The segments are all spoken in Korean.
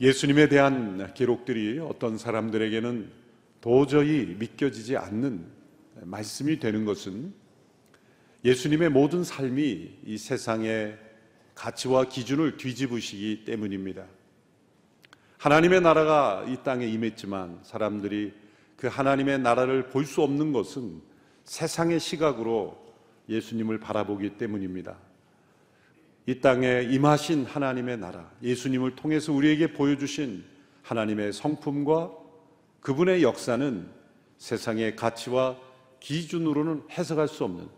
예수님에 대한 기록들이 어떤 사람들에게는 도저히 믿겨지지 않는 말씀이 되는 것은 예수님의 모든 삶이 이 세상의 가치와 기준을 뒤집으시기 때문입니다. 하나님의 나라가 이 땅에 임했지만 사람들이 그 하나님의 나라를 볼 수 없는 것은 세상의 시각으로 예수님을 바라보기 때문입니다. 이 땅에 임하신 하나님의 나라, 예수님을 통해서 우리에게 보여주신 하나님의 성품과 그분의 역사는 세상의 가치와 기준으로는 해석할 수 없는,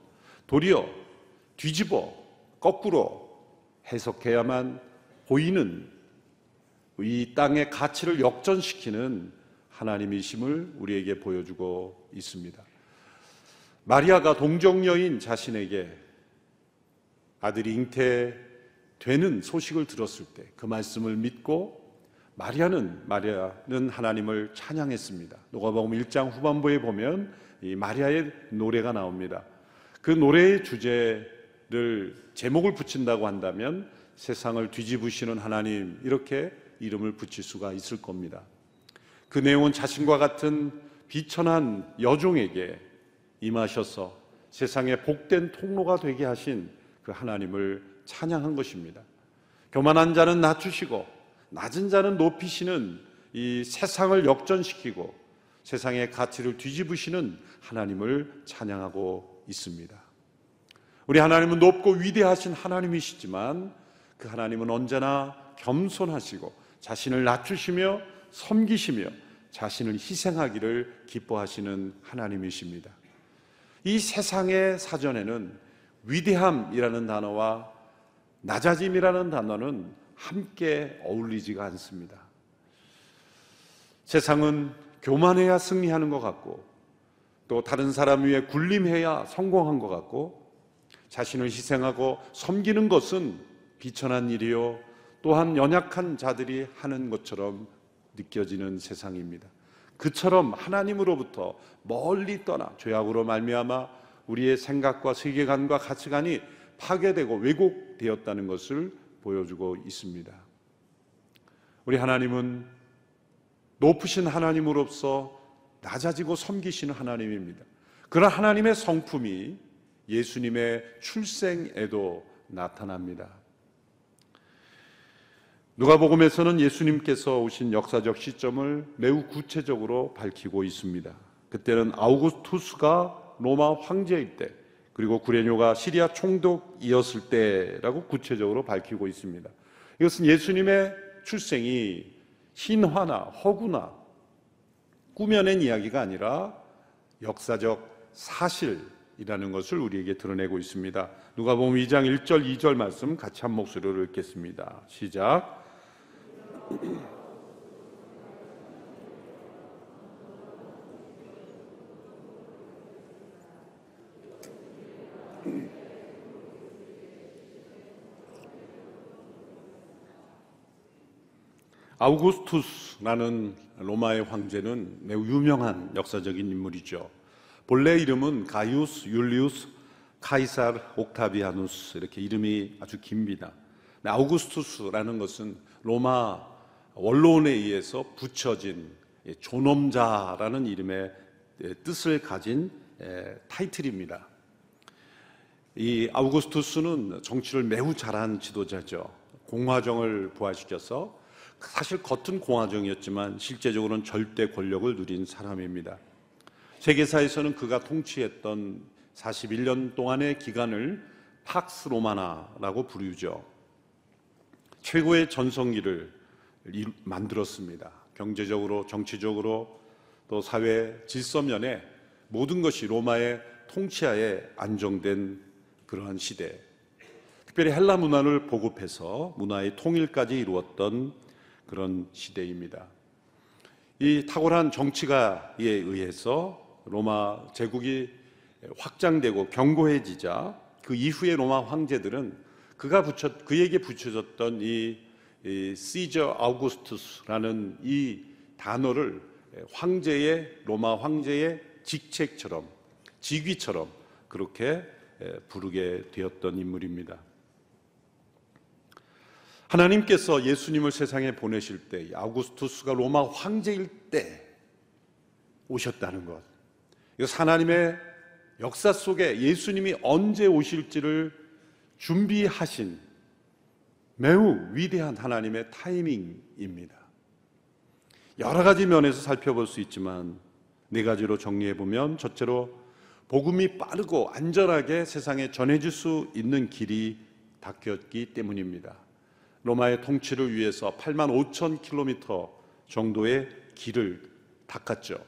도리어 뒤집어 거꾸로 해석해야만 보이는, 이 땅의 가치를 역전시키는 하나님이심을 우리에게 보여주고 있습니다. 마리아가 동정녀인 자신에게 아들이 잉태되는 소식을 들었을 때 그 말씀을 믿고 마리아는 하나님을 찬양했습니다. 누가복음 1장 후반부에 보면 이 마리아의 노래가 나옵니다. 그 노래의 주제를 제목을 붙인다고 한다면 세상을 뒤집으시는 하나님, 이렇게 이름을 붙일 수가 있을 겁니다. 그 내용은 자신과 같은 비천한 여종에게 임하셔서 세상의 복된 통로가 되게 하신 그 하나님을 찬양한 것입니다. 교만한 자는 낮추시고 낮은 자는 높이시는, 이 세상을 역전시키고 세상의 가치를 뒤집으시는 하나님을 찬양하고 있습니다. 우리 하나님은 높고 위대하신 하나님이시지만 그 하나님은 언제나 겸손하시고 자신을 낮추시며 섬기시며 자신을 희생하기를 기뻐하시는 하나님이십니다. 이 세상의 사전에는 위대함이라는 단어와 낮아짐이라는 단어는 함께 어울리지가 않습니다. 세상은 교만해야 승리하는 것 같고, 또 다른 사람 위에 군림해야 성공한 것 같고, 자신을 희생하고 섬기는 것은 비천한 일이요 또한 연약한 자들이 하는 것처럼 느껴지는 세상입니다. 그처럼 하나님으로부터 멀리 떠나 죄악으로 말미암아 우리의 생각과 세계관과 가치관이 파괴되고 왜곡되었다는 것을 보여주고 있습니다. 우리 하나님은 높으신 하나님으로서 낮아지고 섬기시는 하나님입니다. 그런 하나님의 성품이 예수님의 출생에도 나타납니다. 누가복음에서는 예수님께서 오신 역사적 시점을 매우 구체적으로 밝히고 있습니다. 그때는 아우구스투스가 로마 황제일 때, 그리고 구레뇨가 시리아 총독이었을 때라고 구체적으로 밝히고 있습니다. 이것은 예수님의 출생이 신화나 허구나 꾸며낸 이야기가 아니라 역사적 사실이라는 것을 우리에게 드러내고 있습니다. 누가복음 2장 1절 2절 말씀 같이 한 목소리로 읽겠습니다. 시작. 아우구스투스라는 로마의 황제는 매우 유명한 역사적인 인물이죠. 본래 이름은 가이우스 율리우스 카이사르 옥타비아누스, 이렇게 이름이 아주 깁니다. 아우구스투스라는 것은 로마 원로원에 의해서 붙여진 존엄자라는 이름의 뜻을 가진 타이틀입니다. 이 아우구스투스는 정치를 매우 잘한 지도자죠. 공화정을 부활시켜서 사실 겉은 공화정이었지만 실제적으로는 절대 권력을 누린 사람입니다. 세계사에서는 그가 통치했던 41년 동안의 기간을 팍스 로마나라고 부르죠. 최고의 전성기를 만들었습니다. 경제적으로, 정치적으로, 또 사회 질서 면에 모든 것이 로마의 통치하에 안정된 그러한 시대, 특별히 헬라 문화를 보급해서 문화의 통일까지 이루었던 그런 시대입니다. 이 탁월한 정치가에 의해서 로마 제국이 확장되고 견고해지자 그 이후의 로마 황제들은 그에게 붙여졌던 이 시저 아우구스투스라는 이 단어를 로마 황제의 직위처럼 그렇게 부르게 되었던 인물입니다. 하나님께서 예수님을 세상에 보내실 때 아우구스투스가 로마 황제일 때 오셨다는 것, 이것은 하나님의 역사 속에 예수님이 언제 오실지를 준비하신 매우 위대한 하나님의 타이밍입니다. 여러 가지 면에서 살펴볼 수 있지만 네 가지로 정리해보면, 첫째로 복음이 빠르고 안전하게 세상에 전해질 수 있는 길이 닦였기 때문입니다. 로마의 통치를 위해서 85,000km 정도의 길을 닦았죠.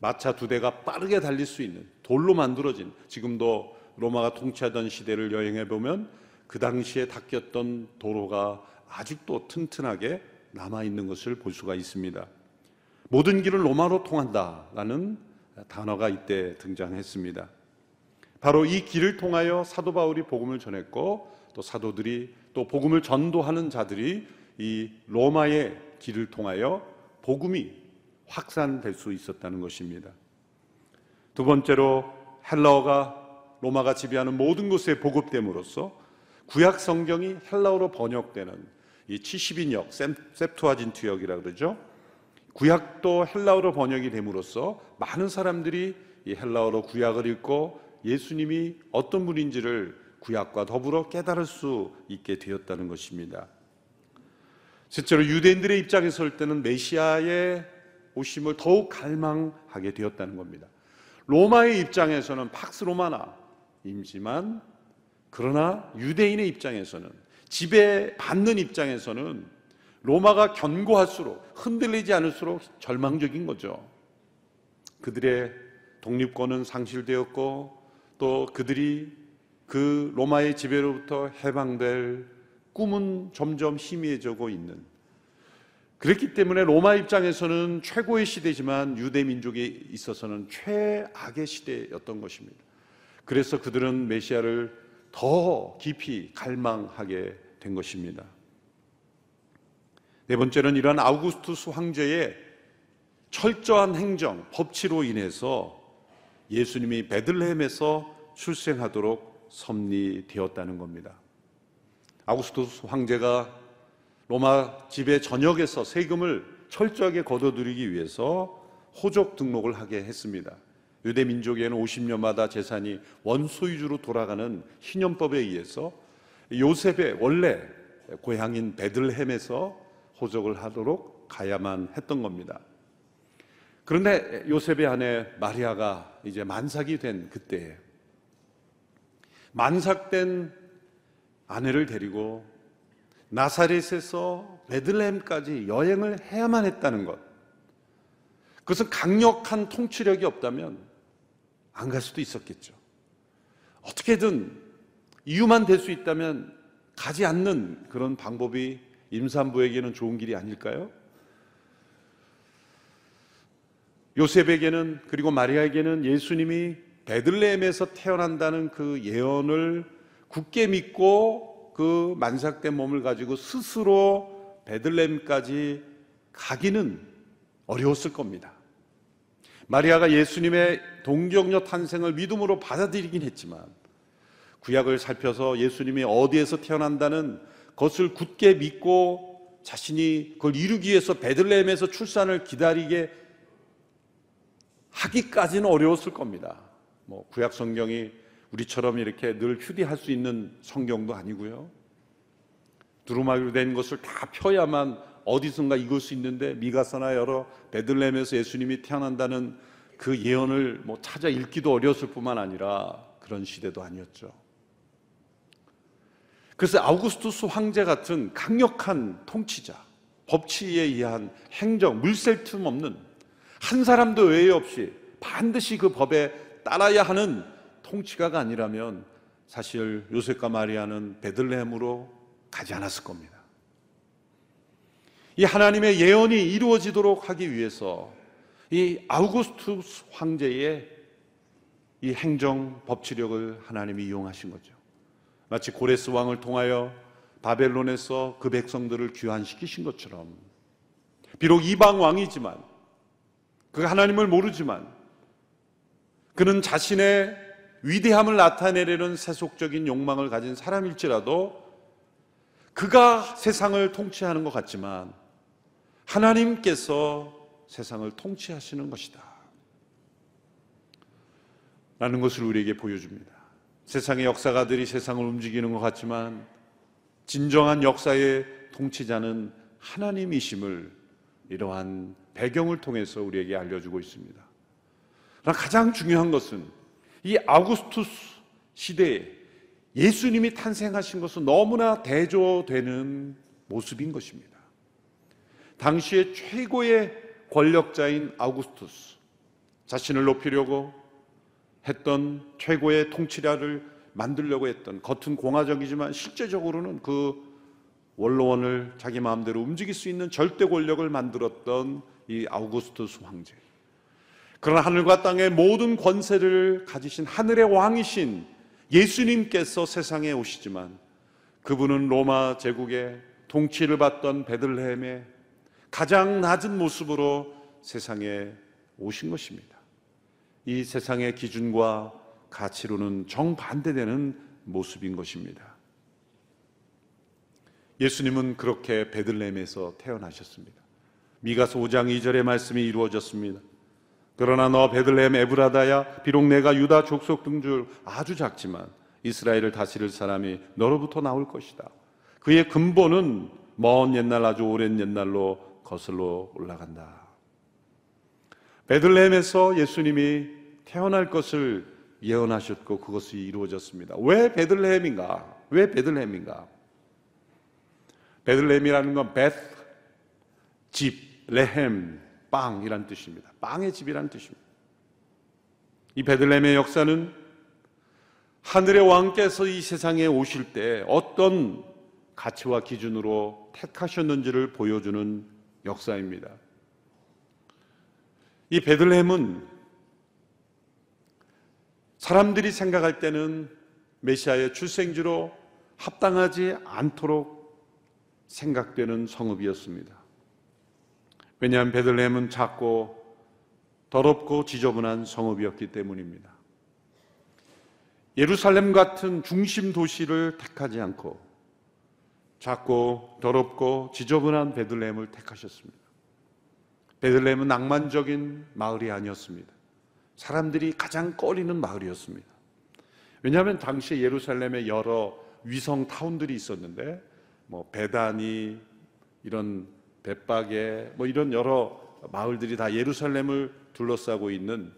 마차 2대가 빠르게 달릴 수 있는 돌로 만들어진, 지금도 로마가 통치하던 시대를 여행해보면 그 당시에 닦였던 도로가 아직도 튼튼하게 남아있는 것을 볼 수가 있습니다. 모든 길을 로마로 통한다라는 단어가 이때 등장했습니다. 바로 이 길을 통하여 사도 바울이 복음을 전했고, 또 사도들이, 또 복음을 전도하는 자들이 이 로마의 길을 통하여 복음이 확산될 수 있었다는 것입니다. 두 번째로 헬라어가 로마가 지배하는 모든 곳에 보급됨으로써 구약 성경이 헬라어로 번역되는 이 70인역, 셉투아진트역이라고 그러죠. 구약도 헬라어로 번역이 됨으로써 많은 사람들이 이 헬라어로 구약을 읽고 예수님이 어떤 분인지를 구약과 더불어 깨달을 수 있게 되었다는 것입니다. 실제로 유대인들의 입장에 설 때는 메시아의 오심을 더욱 갈망하게 되었다는 겁니다. 로마의 입장에서는 팍스 로마나임지만, 그러나 유대인의 입장에서는, 지배받는 입장에서는 로마가 견고할수록, 흔들리지 않을수록 절망적인 거죠. 그들의 독립권은 상실되었고, 또 그들이 그 로마의 지배로부터 해방될 꿈은 점점 희미해지고 있는, 그렇기 때문에 로마 입장에서는 최고의 시대지만 유대 민족에 있어서는 최악의 시대였던 것입니다. 그래서 그들은 메시아를 더 깊이 갈망하게 된 것입니다. 네 번째는 이러한 아우구스투스 황제의 철저한 행정, 법치로 인해서 예수님이 베들레헴에서 출생하도록 섭리되었다는 겁니다. 아우구스투스 황제가 로마 지배 전역에서 세금을 철저하게 거둬들이기 위해서 호족 등록을 하게 했습니다. 유대 민족에는 50년마다 재산이 원소유주로 돌아가는 희년법에 의해서 요셉의 원래 고향인 베들레헴에서 호적을 하도록 가야만 했던 겁니다. 그런데 요셉의 아내 마리아가 이제 만삭이 된 그때에 만삭된 아내를 데리고 나사렛에서 베들레헴까지 여행을 해야만 했다는 것, 그것은 강력한 통치력이 없다면 안 갈 수도 있었겠죠. 어떻게든 이유만 될 수 있다면 가지 않는 그런 방법이 임산부에게는 좋은 길이 아닐까요? 요셉에게는, 그리고 마리아에게는 예수님이 베들레헴에서 태어난다는 그 예언을 굳게 믿고 그 만삭된 몸을 가지고 스스로 베들레헴까지 가기는 어려웠을 겁니다. 마리아가 예수님의 동정녀 탄생을 믿음으로 받아들이긴 했지만, 구약을 살펴서 예수님이 어디에서 태어난다는 것을 굳게 믿고 자신이 그걸 이루기 위해서 베들레헴에서 출산을 기다리게 하기까지는 어려웠을 겁니다. 뭐 구약 성경이 우리처럼 이렇게 늘 휴대할 수 있는 성경도 아니고요. 두루마기로 된 것을 다 펴야만 어디선가 읽을 수 있는데, 미가서나 여러 베들레헴에서 예수님이 태어난다는 그 예언을 뭐 찾아 읽기도 어려웠을 뿐만 아니라 그런 시대도 아니었죠. 그래서 아우구스투스 황제 같은 강력한 통치자, 법치에 의한 행정, 물샐 틈 없는, 한 사람도 외회 없이 반드시 그 법에 따라야 하는 통치가가 아니라면 사실 요셉과 마리아는 베들레헴으로 가지 않았을 겁니다. 이 하나님의 예언이 이루어지도록 하기 위해서 이 아우구스투스 황제의 이 행정 법치력을 하나님이 이용하신 거죠. 마치 고레스 왕을 통하여 바벨론에서 그 백성들을 귀환시키신 것처럼, 비록 이방 왕이지만, 그가 하나님을 모르지만, 그는 자신의 위대함을 나타내려는 세속적인 욕망을 가진 사람일지라도 그가 세상을 통치하는 것 같지만 하나님께서 세상을 통치하시는 것이다 라는 것을 우리에게 보여줍니다. 세상의 역사가들이 세상을 움직이는 것 같지만 진정한 역사의 통치자는 하나님이심을 이러한 배경을 통해서 우리에게 알려주고 있습니다. 그러나 가장 중요한 것은 이 아우구스투스 시대에 예수님이 탄생하신 것은 너무나 대조되는 모습인 것입니다. 당시의 최고의 권력자인 아우구스투스, 자신을 높이려고 했던 최고의 통치자를 만들려고 했던, 겉은 공화적이지만 실제적으로는 그 원로원을 자기 마음대로 움직일 수 있는 절대 권력을 만들었던 이 아우구스투스 황제. 그러나 하늘과 땅의 모든 권세를 가지신 하늘의 왕이신 예수님께서 세상에 오시지만 그분은 로마 제국의 통치를 받던 베들레헴의 가장 낮은 모습으로 세상에 오신 것입니다. 이 세상의 기준과 가치로는 정반대되는 모습인 것입니다. 예수님은 그렇게 베들레헴에서 태어나셨습니다. 미가서 5장 2절의 말씀이 이루어졌습니다. 그러나 너 베들레헴 에브라다야, 비록 내가 유다 족속 등 줄 아주 작지만 이스라엘을 다스릴 사람이 너로부터 나올 것이다. 그의 근본은 먼 옛날 아주 오랜 옛날로 거슬러 올라간다. 베들레헴에서 예수님이 태어날 것을 예언하셨고 그것이 이루어졌습니다. 왜 베들레헴인가? 왜 베들레헴인가? 베들레헴이라는 건 베트, 집, 레헴, 빵이란 뜻입니다. 빵의 집이란 뜻입니다. 이 베들레헴의 역사는 하늘의 왕께서 이 세상에 오실 때 어떤 가치와 기준으로 택하셨는지를 보여주는 역사입니다. 이 베들레헴은 사람들이 생각할 때는 메시아의 출생지로 합당하지 않도록 생각되는 성읍이었습니다. 왜냐하면 베들레헴은 작고 더럽고 지저분한 성읍이었기 때문입니다. 예루살렘 같은 중심 도시를 택하지 않고 작고 더럽고 지저분한 베들레헴을 택하셨습니다. 베들레헴은 낭만적인 마을이 아니었습니다. 사람들이 가장 꺼리는 마을이었습니다. 왜냐하면 당시 예루살렘에 여러 위성 타운들이 있었는데 베다니, 이런 벳박에 이런 여러 마을들이 다 예루살렘을 둘러싸고 있는,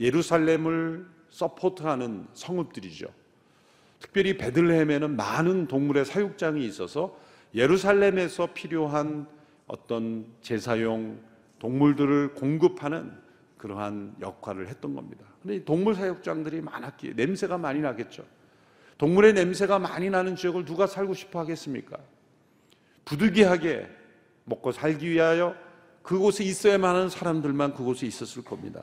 예루살렘을 서포트하는 성읍들이죠. 특별히 베들레헴에는 많은 동물의 사육장이 있어서 예루살렘에서 필요한 어떤 제사용 동물들을 공급하는 그러한 역할을 했던 겁니다. 그런데 동물 사육장들이 많았기에 냄새가 많이 나겠죠. 동물의 냄새가 많이 나는 지역을 누가 살고 싶어 하겠습니까? 부득이하게 먹고 살기 위하여 그곳에 있어야만 하는 사람들만 그곳에 있었을 겁니다.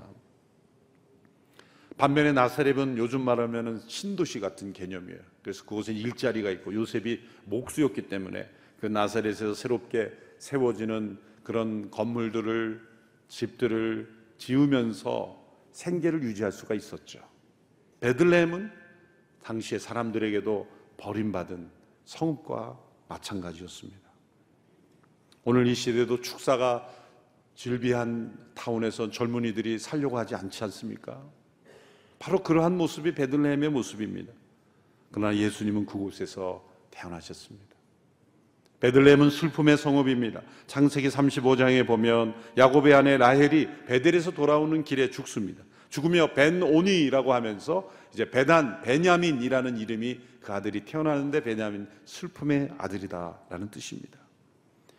반면에 나사렛은 요즘 말하면 신도시 같은 개념이에요. 그래서 그곳에 일자리가 있고, 요셉이 목수였기 때문에 그 나사렛에서 새롭게 세워지는 그런 건물들을, 집들을 지으면서 생계를 유지할 수가 있었죠. 베들레헴은 당시의 사람들에게도 버림받은 성읍과 마찬가지였습니다. 오늘 이 시대도 축사가 즐비한 타운에서 젊은이들이 살려고 하지 않지 않습니까? 바로 그러한 모습이 베들레헴의 모습입니다. 그러나 예수님은 그곳에서 태어나셨습니다. 베들레헴은 슬픔의 성읍입니다. 창세기 35장에 보면 야곱의 아내 라헬이 베델에서 돌아오는 길에 죽습니다. 죽으며 벤오니라고 하면서 이제 베냐민이라는 이름이 그 아들이 태어나는데 베냐민, 슬픔의 아들이다라는 뜻입니다.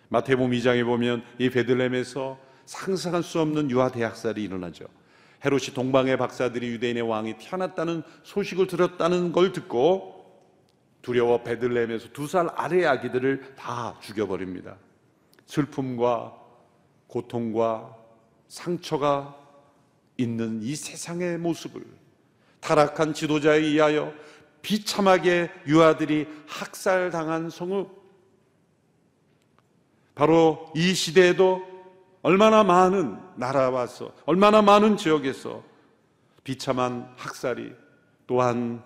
마태복음 2장에 보면 이 베들레헴에서 상상할 수 없는 유아 대학살이 일어나죠. 헤롯이 동방의 박사들이 유대인의 왕이 태어났다는 소식을 들었다는 걸 듣고 두려워 베들레헴에서 2살 아래의 아기들을 다 죽여버립니다. 슬픔과 고통과 상처가 있는 이 세상의 모습을 타락한 지도자에 의하여 비참하게 유아들이 학살당한 성읍, 바로 이 시대에도 얼마나 많은 나라와서 얼마나 많은 지역에서 비참한 학살이, 또한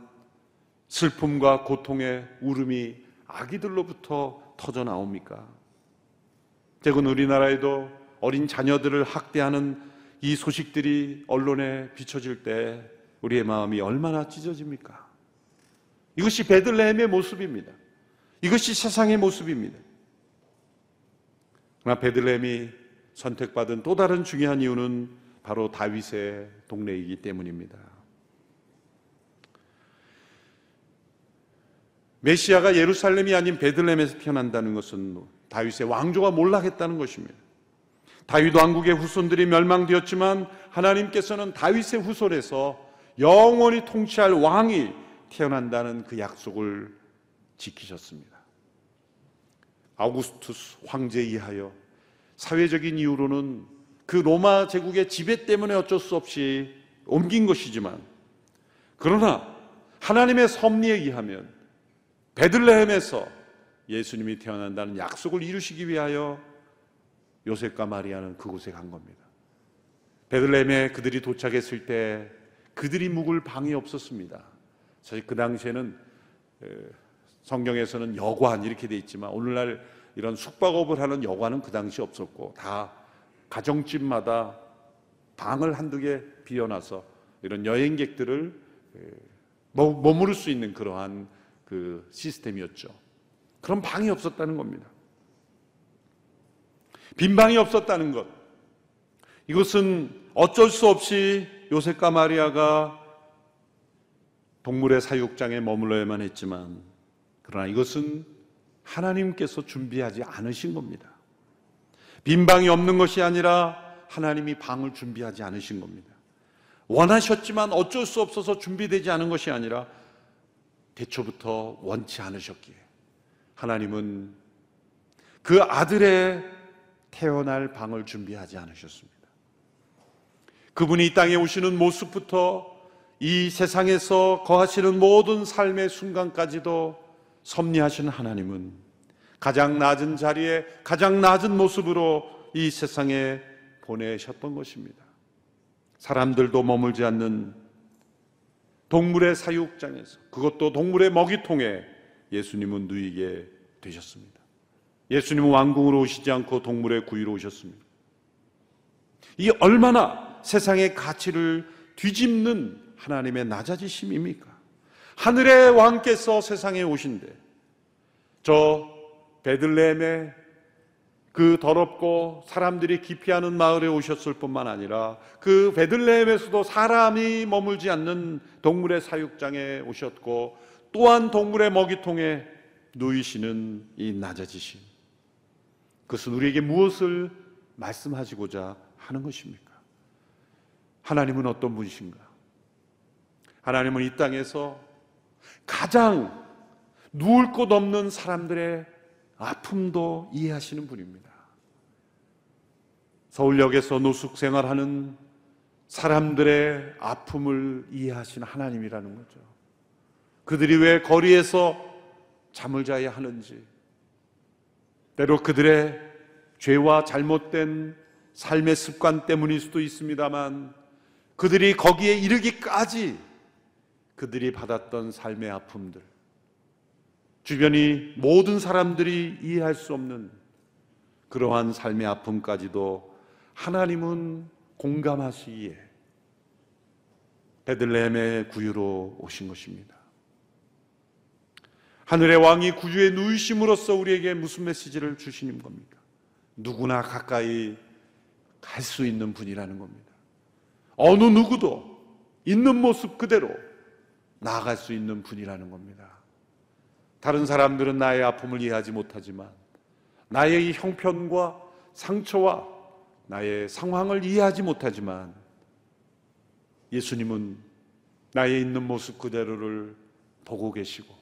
슬픔과 고통의 울음이 아기들로부터 터져 나옵니까? 최근 우리나라에도 어린 자녀들을 학대하는 이 소식들이 언론에 비춰질 때 우리의 마음이 얼마나 찢어집니까? 이것이 베들레헴의 모습입니다. 이것이 세상의 모습입니다. 그러나 베들레헴이 선택받은 또 다른 중요한 이유는 바로 다윗의 동네이기 때문입니다. 메시아가 예루살렘이 아닌 베들레헴에서 태어난다는 것은 다윗의 왕조가 몰락했다는 것입니다. 다윗 왕국의 후손들이 멸망되었지만 하나님께서는 다윗의 후손에서 영원히 통치할 왕이 태어난다는 그 약속을 지키셨습니다. 아우구스투스 황제 이하여 사회적인 이유로는 그 로마 제국의 지배 때문에 어쩔 수 없이 옮긴 것이지만, 그러나 하나님의 섭리에 의하면 베들레헴에서 예수님이 태어난다는 약속을 이루시기 위하여 요셉과 마리아는 그곳에 간 겁니다. 베들레헴에 그들이 도착했을 때 그들이 묵을 방이 없었습니다. 사실 그 당시에는 성경에서는 여관 이렇게 돼 있지만 오늘날 이런 숙박업을 하는 여관은 그 당시 없었고 다 가정집마다 방을 한두 개 비워놔서 이런 여행객들을 머무를 수 있는 그러한 그 시스템이었죠. 그런 방이 없었다는 겁니다. 빈 방이 없었다는 것, 이것은 어쩔 수 없이 요셉과 마리아가 동물의 사육장에 머물러야만 했지만, 그러나 이것은 하나님께서 준비하지 않으신 겁니다. 빈 방이 없는 것이 아니라 하나님이 방을 준비하지 않으신 겁니다. 원하셨지만 어쩔 수 없어서 준비되지 않은 것이 아니라 대초부터 원치 않으셨기에 하나님은 그 아들의 태어날 방을 준비하지 않으셨습니다. 그분이 이 땅에 오시는 모습부터 이 세상에서 거하시는 모든 삶의 순간까지도 섭리하신 하나님은 가장 낮은 자리에 가장 낮은 모습으로 이 세상에 보내셨던 것입니다. 사람들도 머물지 않는 동물의 사육장에서, 그것도 동물의 먹이통에 예수님은 누이게 되셨습니다. 예수님은 왕궁으로 오시지 않고 동물의 구이로 오셨습니다. 이 얼마나 세상의 가치를 뒤집는 하나님의 낮아지심입니까? 하늘의 왕께서 세상에 오신데 저 베들레헴의 그 더럽고 사람들이 기피하는 마을에 오셨을 뿐만 아니라 그 베들레헴에서도 사람이 머물지 않는 동물의 사육장에 오셨고 또한 동물의 먹이통에 누이시는 이 낮아지심, 그것은 우리에게 무엇을 말씀하시고자 하는 것입니까? 하나님은 어떤 분이신가? 하나님은 이 땅에서 가장 누울 곳 없는 사람들의 아픔도 이해하시는 분입니다. 서울역에서 노숙 생활하는 사람들의 아픔을 이해하시는 하나님이라는 거죠. 그들이 왜 거리에서 잠을 자야 하는지, 때로 그들의 죄와 잘못된 삶의 습관 때문일 수도 있습니다만 그들이 거기에 이르기까지 그들이 받았던 삶의 아픔들, 주변이 모든 사람들이 이해할 수 없는 그러한 삶의 아픔까지도 하나님은 공감하시기에 베들레헴의 구유로 오신 것입니다. 하늘의 왕이 구유에 누이심으로써 우리에게 무슨 메시지를 주시는 겁니까? 누구나 가까이 갈 수 있는 분이라는 겁니다. 어느 누구도 있는 모습 그대로 나아갈 수 있는 분이라는 겁니다. 다른 사람들은 나의 아픔을 이해하지 못하지만 나의 이 형편과 상처와 나의 상황을 이해하지 못하지만 예수님은 나의 있는 모습 그대로를 보고 계시고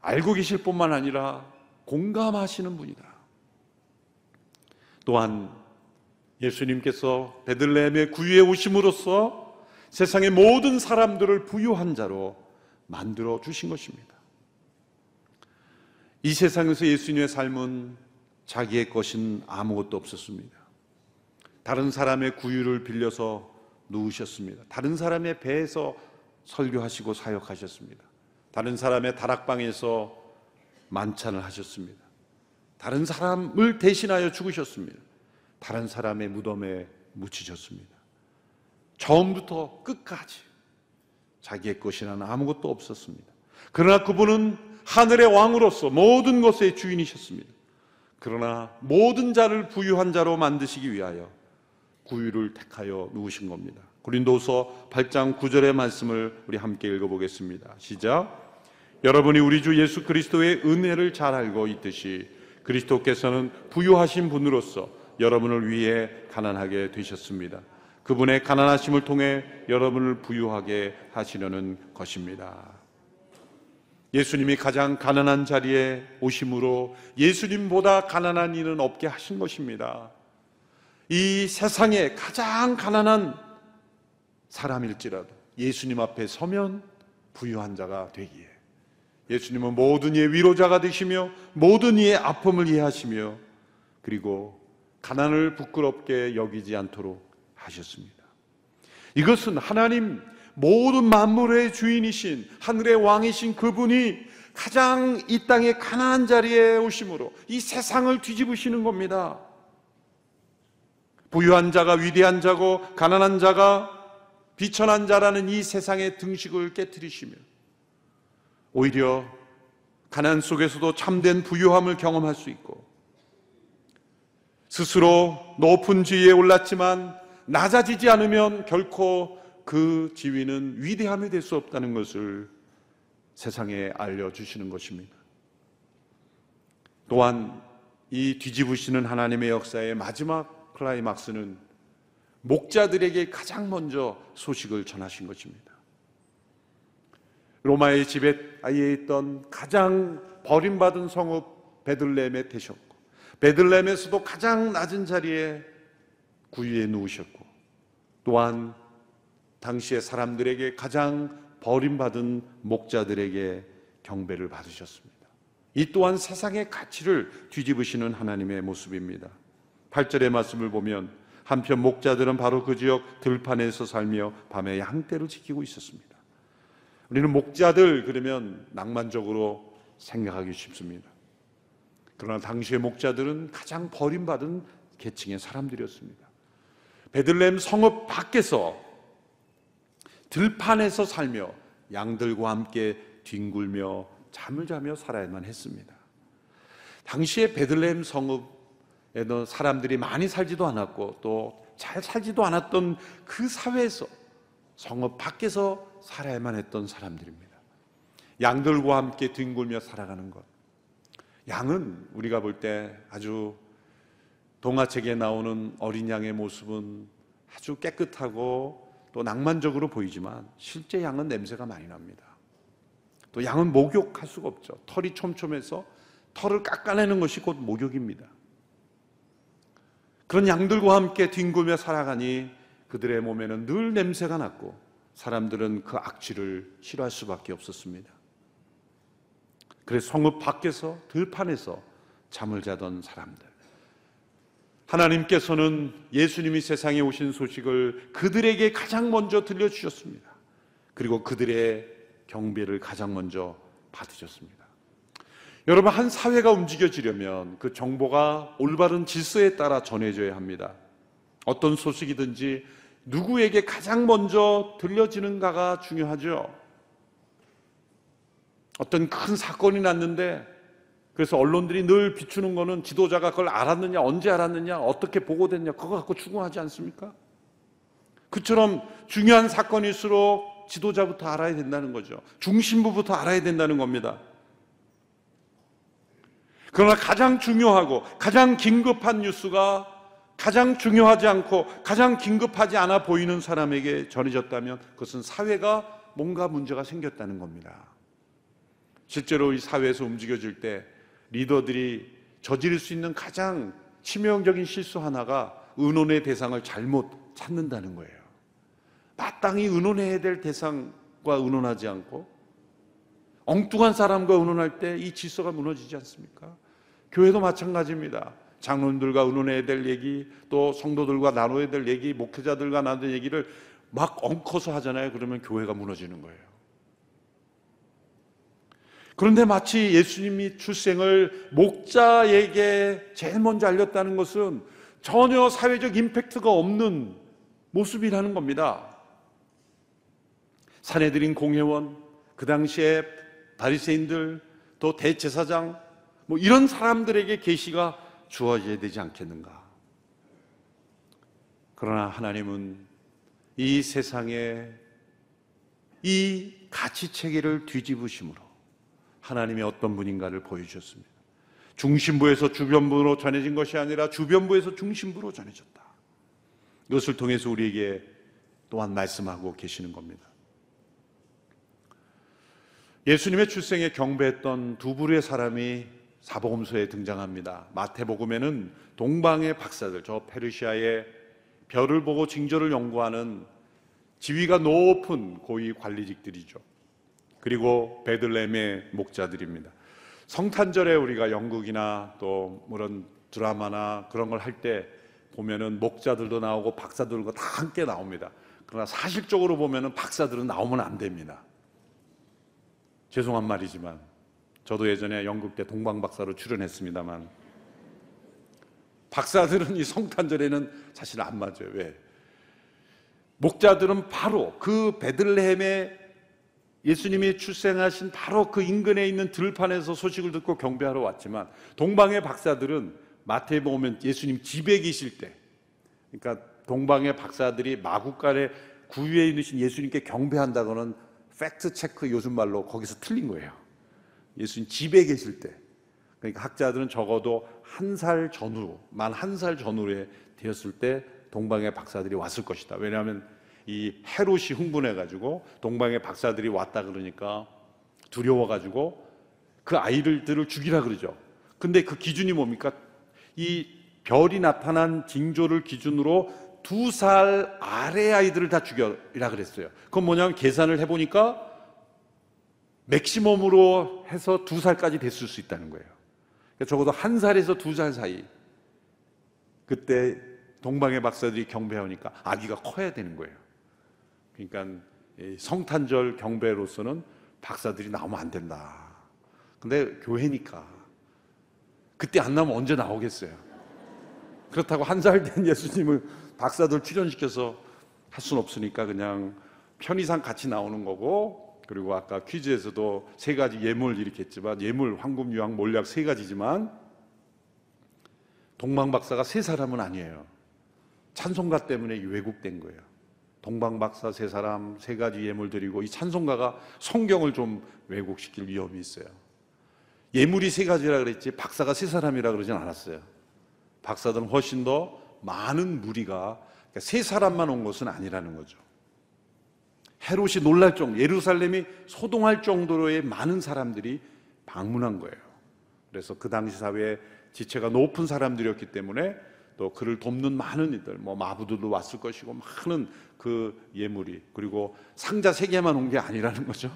알고 계실 뿐만 아니라 공감하시는 분이다. 또한 예수님께서 베들레헴의 구유에 오심으로써 세상의 모든 사람들을 부유한 자로 만들어 주신 것입니다. 이 세상에서 예수님의 삶은 자기의 것인 아무것도 없었습니다. 다른 사람의 구유를 빌려서 누우셨습니다. 다른 사람의 배에서 설교하시고 사역하셨습니다. 다른 사람의 다락방에서 만찬을 하셨습니다. 다른 사람을 대신하여 죽으셨습니다. 다른 사람의 무덤에 묻히셨습니다. 처음부터 끝까지 자기의 것이라는 아무것도 없었습니다. 그러나 그분은 하늘의 왕으로서 모든 것의 주인이셨습니다. 그러나 모든 자를 부유한 자로 만드시기 위하여 구유를 택하여 누우신 겁니다. 고린도후서 8장 9절의 말씀을 우리 함께 읽어보겠습니다. 시작. 여러분이 우리 주 예수 그리스도의 은혜를 잘 알고 있듯이 그리스도께서는 부유하신 분으로서 여러분을 위해 가난하게 되셨습니다. 그분의 가난하심을 통해 여러분을 부유하게 하시려는 것입니다. 예수님이 가장 가난한 자리에 오심으로 예수님보다 가난한 이는 없게 하신 것입니다. 이 세상에 가장 가난한 사람일지라도 예수님 앞에 서면 부유한 자가 되기에 예수님은 모든 이의 위로자가 되시며 모든 이의 아픔을 이해하시며 그리고 가난을 부끄럽게 여기지 않도록 하셨습니다. 이것은 하나님 모든 만물의 주인이신 하늘의 왕이신 그분이 가장 이 땅의 가난한 자리에 오심으로 이 세상을 뒤집으시는 겁니다. 부유한 자가 위대한 자고 가난한 자가 비천한 자라는 이 세상의 등식을 깨뜨리시며 오히려 가난 속에서도 참된 부유함을 경험할 수 있고 스스로 높은 지위에 올랐지만 낮아지지 않으면 결코 그 지위는 위대함이 될 수 없다는 것을 세상에 알려주시는 것입니다. 또한 이 뒤집으시는 하나님의 역사의 마지막 클라이막스는 목자들에게 가장 먼저 소식을 전하신 것입니다. 로마의 지벳아이에 있던 가장 버림받은 성읍 베들레헴에 되셨고 베들레헴에서도 가장 낮은 자리에 구유에 누우셨고 또한 당시의 사람들에게 가장 버림받은 목자들에게 경배를 받으셨습니다. 이 또한 세상의 가치를 뒤집으시는 하나님의 모습입니다. 8절의 말씀을 보면 한편 목자들은 바로 그 지역 들판에서 살며 밤에 양떼를 지키고 있었습니다. 우리는 목자들 그러면 낭만적으로 생각하기 쉽습니다. 그러나 당시의 목자들은 가장 버림받은 계층의 사람들이었습니다. 베들레헴 성읍 밖에서 들판에서 살며 양들과 함께 뒹굴며 잠을 자며 살아야만 했습니다. 당시의 베들레헴 성읍 사람들이 많이 살지도 않았고 또 잘 살지도 않았던 그 사회에서 성읍 밖에서 살아야만 했던 사람들입니다. 양들과 함께 뒹굴며 살아가는 것. 양은 우리가 볼 때 아주 동화책에 나오는 어린 양의 모습은 아주 깨끗하고 또 낭만적으로 보이지만 실제 양은 냄새가 많이 납니다. 또 양은 목욕할 수가 없죠. 털이 촘촘해서 털을 깎아내는 것이 곧 목욕입니다. 그런 양들과 함께 뒹굴며 살아가니 그들의 몸에는 늘 냄새가 났고 사람들은 그 악취를 싫어할 수밖에 없었습니다. 그래서 성읍 밖에서 들판에서 잠을 자던 사람들. 하나님께서는 예수님이 세상에 오신 소식을 그들에게 가장 먼저 들려주셨습니다. 그리고 그들의 경배를 가장 먼저 받으셨습니다. 여러분, 한 사회가 움직여지려면 그 정보가 올바른 질서에 따라 전해져야 합니다. 어떤 소식이든지 누구에게 가장 먼저 들려지는가가 중요하죠. 어떤 큰 사건이 났는데 그래서 언론들이 늘 비추는 거는 지도자가 그걸 알았느냐, 언제 알았느냐, 어떻게 보고됐냐 그거 갖고 추궁하지 않습니까? 그처럼 중요한 사건일수록 지도자부터 알아야 된다는 거죠. 중심부부터 알아야 된다는 겁니다. 그러나 가장 중요하고 가장 긴급한 뉴스가 가장 중요하지 않고 가장 긴급하지 않아 보이는 사람에게 전해졌다면 그것은 사회가 뭔가 문제가 생겼다는 겁니다. 실제로 이 사회에서 움직여질 때 리더들이 저지를 수 있는 가장 치명적인 실수 하나가 의논의 대상을 잘못 찾는다는 거예요. 마땅히 의논해야 될 대상과 의논하지 않고 엉뚱한 사람과 의논할 때 이 질서가 무너지지 않습니까? 교회도 마찬가지입니다. 장로님들과 의논해야 될 얘기, 또 성도들과 나눠야 될 얘기, 목회자들과 나눠야 될 얘기를 막 엉커서 하잖아요. 그러면 교회가 무너지는 거예요. 그런데 마치 예수님이 출생을 목자에게 제일 먼저 알렸다는 것은 전혀 사회적 임팩트가 없는 모습이라는 겁니다. 산헤드린 공회원, 그 당시에 바리새인들, 또 대제사장, 뭐 이런 사람들에게 계시가 주어져야 되지 않겠는가. 그러나 하나님은 이 세상에 이 가치체계를 뒤집으심으로 하나님이 어떤 분인가를 보여주셨습니다. 중심부에서 주변부로 전해진 것이 아니라 주변부에서 중심부로 전해졌다. 이것을 통해서 우리에게 또한 말씀하고 계시는 겁니다. 예수님의 출생에 경배했던 두 부류의 사람이 사복음서에 등장합니다. 마태복음에는 동방의 박사들, 저 페르시아의 별을 보고 징조를 연구하는 지위가 높은 고위 관리직들이죠. 그리고 베들레헴의 목자들입니다. 성탄절에 우리가 연극이나 또 그런 드라마나 그런 걸 할 때 보면은 목자들도 나오고 박사들도 다 함께 나옵니다. 그러나 사실적으로 보면은 박사들은 나오면 안 됩니다. 죄송한 말이지만 저도 예전에 연극 때 동방박사로 출연했습니다만 박사들은 이 성탄절에는 사실 안 맞아요. 왜? 목자들은 바로 그 베들레헴에 예수님이 출생하신 바로 그 인근에 있는 들판에서 소식을 듣고 경배하러 왔지만 동방의 박사들은 마태복음에 예수님 집에 계실 때, 그러니까 동방의 박사들이 마구간에 구유에 있으신 예수님께 경배한다고는 팩트 체크 요즘 말로 거기서 틀린 거예요. 예수님 집에 계실 때, 그러니까 학자들은 적어도 한 살 전후, 만 한 살 전후에 되었을 때 동방의 박사들이 왔을 것이다. 왜냐하면 이 헤롯이 흥분해가지고 동방의 박사들이 왔다 그러니까 두려워가지고 그 아이들을 죽이라 그러죠. 근데 그 기준이 뭡니까? 이 별이 나타난 징조를 기준으로 2살 아래 아이들을 다 죽여라 그랬어요. 그건 뭐냐면 계산을 해보니까 맥시멈으로 해서 2살까지 됐을 수 있다는 거예요. 그러니까 적어도 1살에서 2살 사이, 그때 동방의 박사들이 경배하니까 아기가 커야 되는 거예요. 그러니까 성탄절 경배로서는 박사들이 나오면 안 된다. 근데 교회니까 그때 안 나오면 언제 나오겠어요. 그렇다고 1살 된 예수님을 박사들 출연시켜서 할 수는 없으니까 그냥 편의상 같이 나오는 거고, 그리고 아까 퀴즈에서도 세 가지 예물 이렇게 했지만 예물, 황금, 유황, 몰약 세 가지지만 동방박사가 세 사람은 아니에요. 찬송가 때문에 왜곡된 거예요. 동방박사 세 사람, 세 가지 예물 드리고, 이 찬송가가 성경을 좀 왜곡시킬 위험이 있어요. 예물이 세 가지라 그랬지 박사가 세 사람이라 그러진 않았어요. 박사들은 훨씬 더 많은 무리가, 그러니까 세 사람만 온 것은 아니라는 거죠. 헤롯이 놀랄 정도, 예루살렘이 소동할 정도로의 많은 사람들이 방문한 거예요. 그래서 그 당시 사회에 지체가 높은 사람들이었기 때문에 또 그를 돕는 많은 이들, 뭐 마부들도 왔을 것이고 많은 그 예물이, 그리고 상자 세 개만 온 게 아니라는 거죠.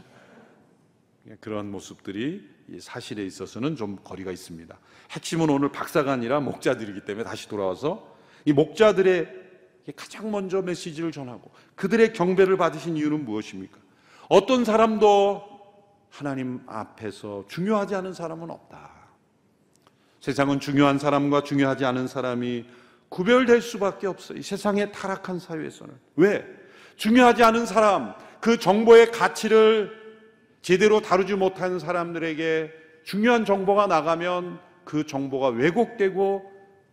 그런 모습들이 사실에 있어서는 좀 거리가 있습니다. 핵심은 오늘 박사가 아니라 목자들이기 때문에 다시 돌아와서 이 목자들의 가장 먼저 메시지를 전하고 그들의 경배를 받으신 이유는 무엇입니까? 어떤 사람도 하나님 앞에서 중요하지 않은 사람은 없다. 세상은 중요한 사람과 중요하지 않은 사람이 구별될 수밖에 없어요. 이 세상의 타락한 사회에서는. 왜? 중요하지 않은 사람, 그 정보의 가치를 제대로 다루지 못하는 사람들에게 중요한 정보가 나가면 그 정보가 왜곡되고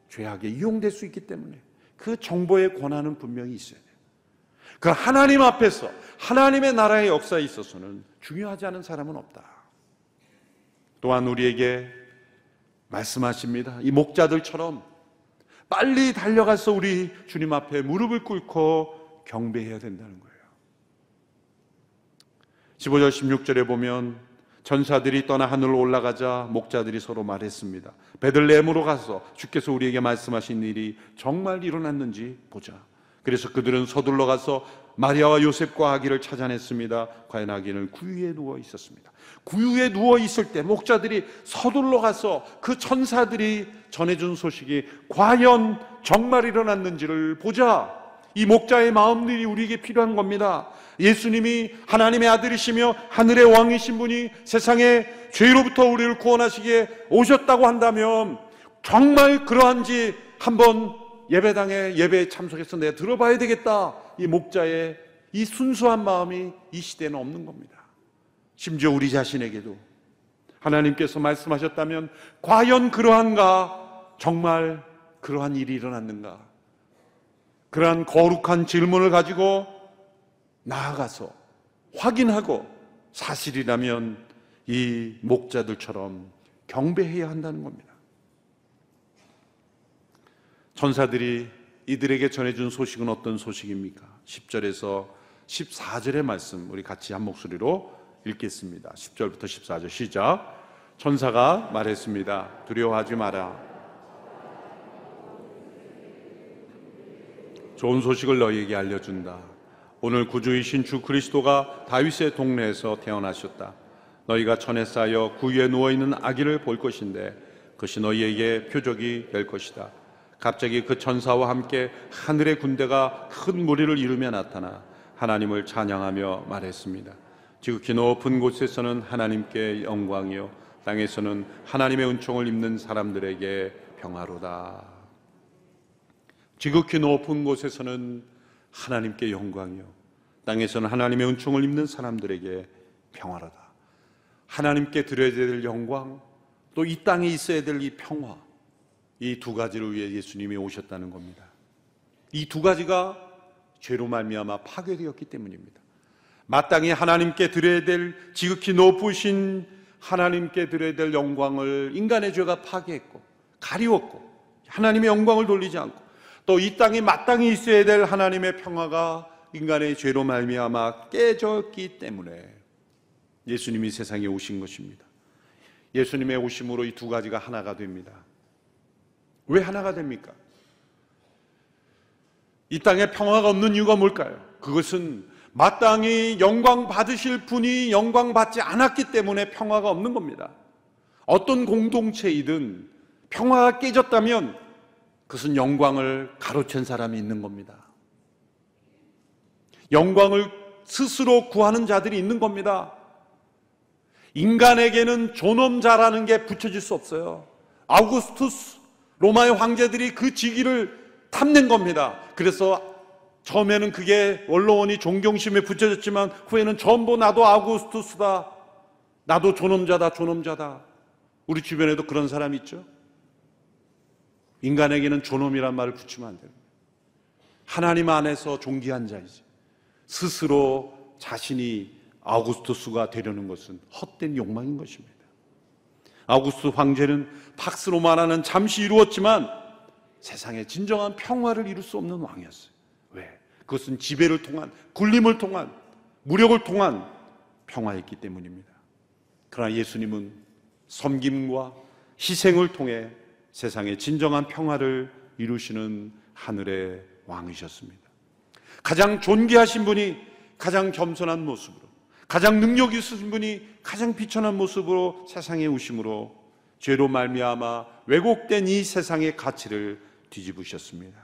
죄악에 이용될 수 있기 때문에 그 정보의 권한은 분명히 있어야 돼요. 그 하나님 앞에서, 하나님의 나라의 역사에 있어서는 중요하지 않은 사람은 없다. 또한 우리에게 말씀하십니다. 이 목자들처럼 빨리 달려가서 우리 주님 앞에 무릎을 꿇고 경배해야 된다는 거예요. 15절 16절에 보면 전사들이 떠나 하늘로 올라가자 목자들이 서로 말했습니다. 베들레헴으로 가서 주께서 우리에게 말씀하신 일이 정말 일어났는지 보자. 그래서 그들은 서둘러 가서 마리아와 요셉과 아기를 찾아냈습니다. 과연 아기는 구유에 누워 있었습니다. 구유에 누워 있을 때 목자들이 서둘러 가서 그 천사들이 전해준 소식이 과연 정말 일어났는지를 보자. 이 목자의 마음들이 우리에게 필요한 겁니다. 예수님이 하나님의 아들이시며 하늘의 왕이신 분이 세상에 죄로부터 우리를 구원하시기에 오셨다고 한다면 정말 그러한지 한번 예배당에 예배에 참석해서 내가 들어봐야 되겠다. 이 목자의 이 순수한 마음이 이 시대에는 없는 겁니다. 심지어 우리 자신에게도 하나님께서 말씀하셨다면 과연 그러한가? 정말 그러한 일이 일어났는가? 그러한 거룩한 질문을 가지고 나아가서 확인하고 사실이라면 이 목자들처럼 경배해야 한다는 겁니다. 천사들이 이들에게 전해준 소식은 어떤 소식입니까? 10절에서 14절의 말씀 우리 같이 한 목소리로 읽겠습니다. 10절부터 14절 시작. 천사가 말했습니다. 두려워하지 마라. 좋은 소식을 너희에게 알려준다. 오늘 구주이신 주 그리스도가 다윗의 동네에서 태어나셨다. 너희가 천에 쌓여 구유에 누워있는 아기를 볼 것인데 그것이 너희에게 표적이 될 것이다. 갑자기 그 천사와 함께 하늘의 군대가 큰 무리를 이루며 나타나 하나님을 찬양하며 말했습니다. 지극히 높은 곳에서는 하나님께 영광이요 땅에서는 하나님의 은총을 입는 사람들에게 평화로다. 지극히 높은 곳에서는 하나님께 영광이요 땅에서는 하나님의 은총을 입는 사람들에게 평화로다. 하나님께 드려야 될 영광, 또 이 땅에 있어야 될 이 평화, 이 두 가지를 위해 예수님이 오셨다는 겁니다. 이 두 가지가 죄로 말미암아 파괴되었기 때문입니다. 마땅히 하나님께 드려야 될 지극히 높으신 하나님께 드려야 될 영광을 인간의 죄가 파괴했고 가리웠고 하나님의 영광을 돌리지 않고, 또 이 땅에 마땅히 있어야 될 하나님의 평화가 인간의 죄로 말미암아 깨졌기 때문에 예수님이 세상에 오신 것입니다. 예수님의 오심으로 이 두 가지가 하나가 됩니다. 왜 하나가 됩니까? 이 땅에 평화가 없는 이유가 뭘까요? 그것은 마땅히 영광 받으실 분이 영광 받지 않았기 때문에 평화가 없는 겁니다. 어떤 공동체이든 평화가 깨졌다면 그것은 영광을 가로챈 사람이 있는 겁니다. 영광을 스스로 구하는 자들이 있는 겁니다. 인간에게는 존엄자라는 게 붙여질 수 없어요. 아우구스투스, 로마의 황제들이 그 직위를 탐낸 겁니다. 그래서 처음에는 그게 원로원이 존경심에 붙여졌지만 후에는 전부 나도 아우구스투스다, 나도 존엄자다, 존엄자다. 우리 주변에도 그런 사람이 있죠. 인간에게는 존엄이란 말을 붙이면 안 됩니다. 하나님 안에서 존귀한 자이지 스스로 자신이 아우구스투스가 되려는 것은 헛된 욕망인 것입니다. 아우구스투스 황제는 팍스로마라는 잠시 이루었지만 세상에 진정한 평화를 이룰 수 없는 왕이었어요. 왜? 그것은 지배를 통한, 굴림을 통한, 무력을 통한 평화였기 때문입니다. 그러나 예수님은 섬김과 희생을 통해 세상에 진정한 평화를 이루시는 하늘의 왕이셨습니다. 가장 존귀하신 분이 가장 겸손한 모습으로, 가장 능력 있으신 분이 가장 비천한 모습으로 세상에 오심으로 죄로 말미암아 왜곡된 이 세상의 가치를 뒤집으셨습니다.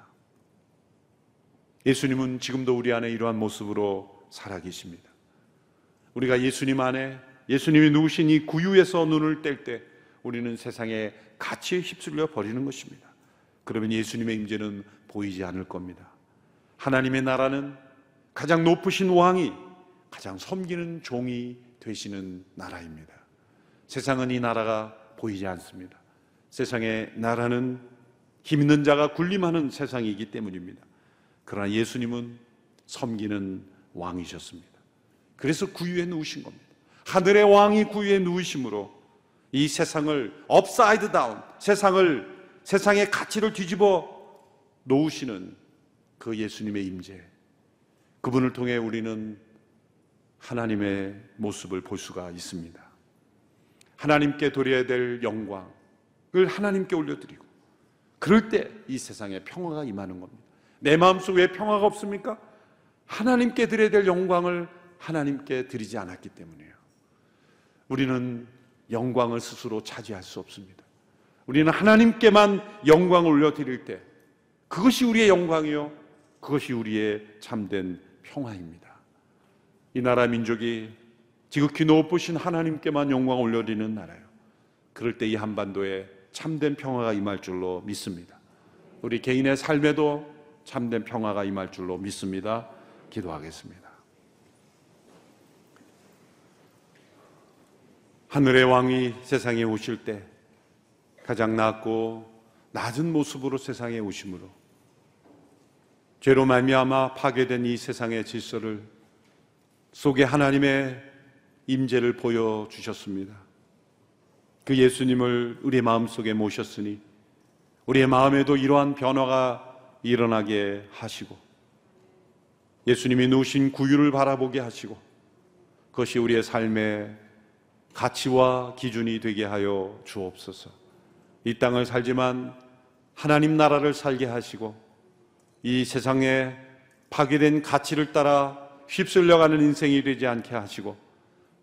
예수님은 지금도 우리 안에 이러한 모습으로 살아계십니다. 우리가 예수님 안에, 예수님이 누우신 이 구유에서 눈을 뗄 때 우리는 세상의 가치에 휩쓸려 버리는 것입니다. 그러면 예수님의 임재는 보이지 않을 겁니다. 하나님의 나라는 가장 높으신 왕이 가장 섬기는 종이 되시는 나라입니다. 세상은 이 나라가 보이지 않습니다. 세상의 나라는 힘 있는 자가 군림하는 세상이기 때문입니다. 그러나 예수님은 섬기는 왕이셨습니다. 그래서 구유에 누우신 겁니다. 하늘의 왕이 구유에 누우심으로 이 세상을 업사이드 다운, 세상의 가치를 뒤집어 놓으시는 그 예수님의 임재, 그분을 통해 우리는 하나님의 모습을 볼 수가 있습니다. 하나님께 드려야 될 영광을 하나님께 올려드리고, 그럴 때 이 세상에 평화가 임하는 겁니다. 내 마음속 왜 평화가 없습니까? 하나님께 드려야 될 영광을 하나님께 드리지 않았기 때문이에요. 우리는 영광을 스스로 차지할 수 없습니다. 우리는 하나님께만 영광을 올려드릴 때 그것이 우리의 영광이요 그것이 우리의 참된 평화입니다. 이 나라 민족이 지극히 높으신 하나님께만 영광을 올려드리는 나라예요. 그럴 때 이 한반도에 참된 평화가 임할 줄로 믿습니다. 우리 개인의 삶에도 참된 평화가 임할 줄로 믿습니다. 기도하겠습니다. 하늘의 왕이 세상에 오실 때 가장 낮고 낮은 모습으로 세상에 오심으로 죄로 말미암아 파괴된 이 세상의 질서를 속에 하나님의 임재를 보여주셨습니다. 그 예수님을 우리의 마음속에 모셨으니 우리의 마음에도 이러한 변화가 일어나게 하시고 예수님이 누우신 구유를 바라보게 하시고 그것이 우리의 삶의 가치와 기준이 되게 하여 주옵소서. 이 땅을 살지만 하나님 나라를 살게 하시고 이 세상에 파괴된 가치를 따라 휩쓸려가는 인생이 되지 않게 하시고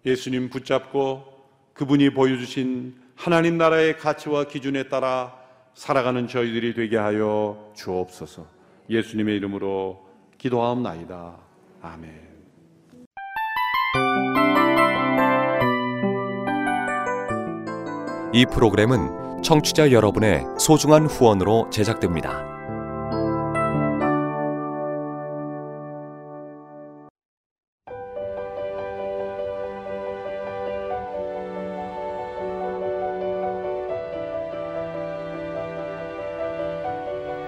예수님 붙잡고 그분이 보여주신 하나님 나라의 가치와 기준에 따라 살아가는 저희들이 되게 하여 주옵소서. 예수님의 이름으로 기도하옵나이다. 아멘. 이 프로그램은 청취자 여러분의 소중한 후원으로 제작됩니다.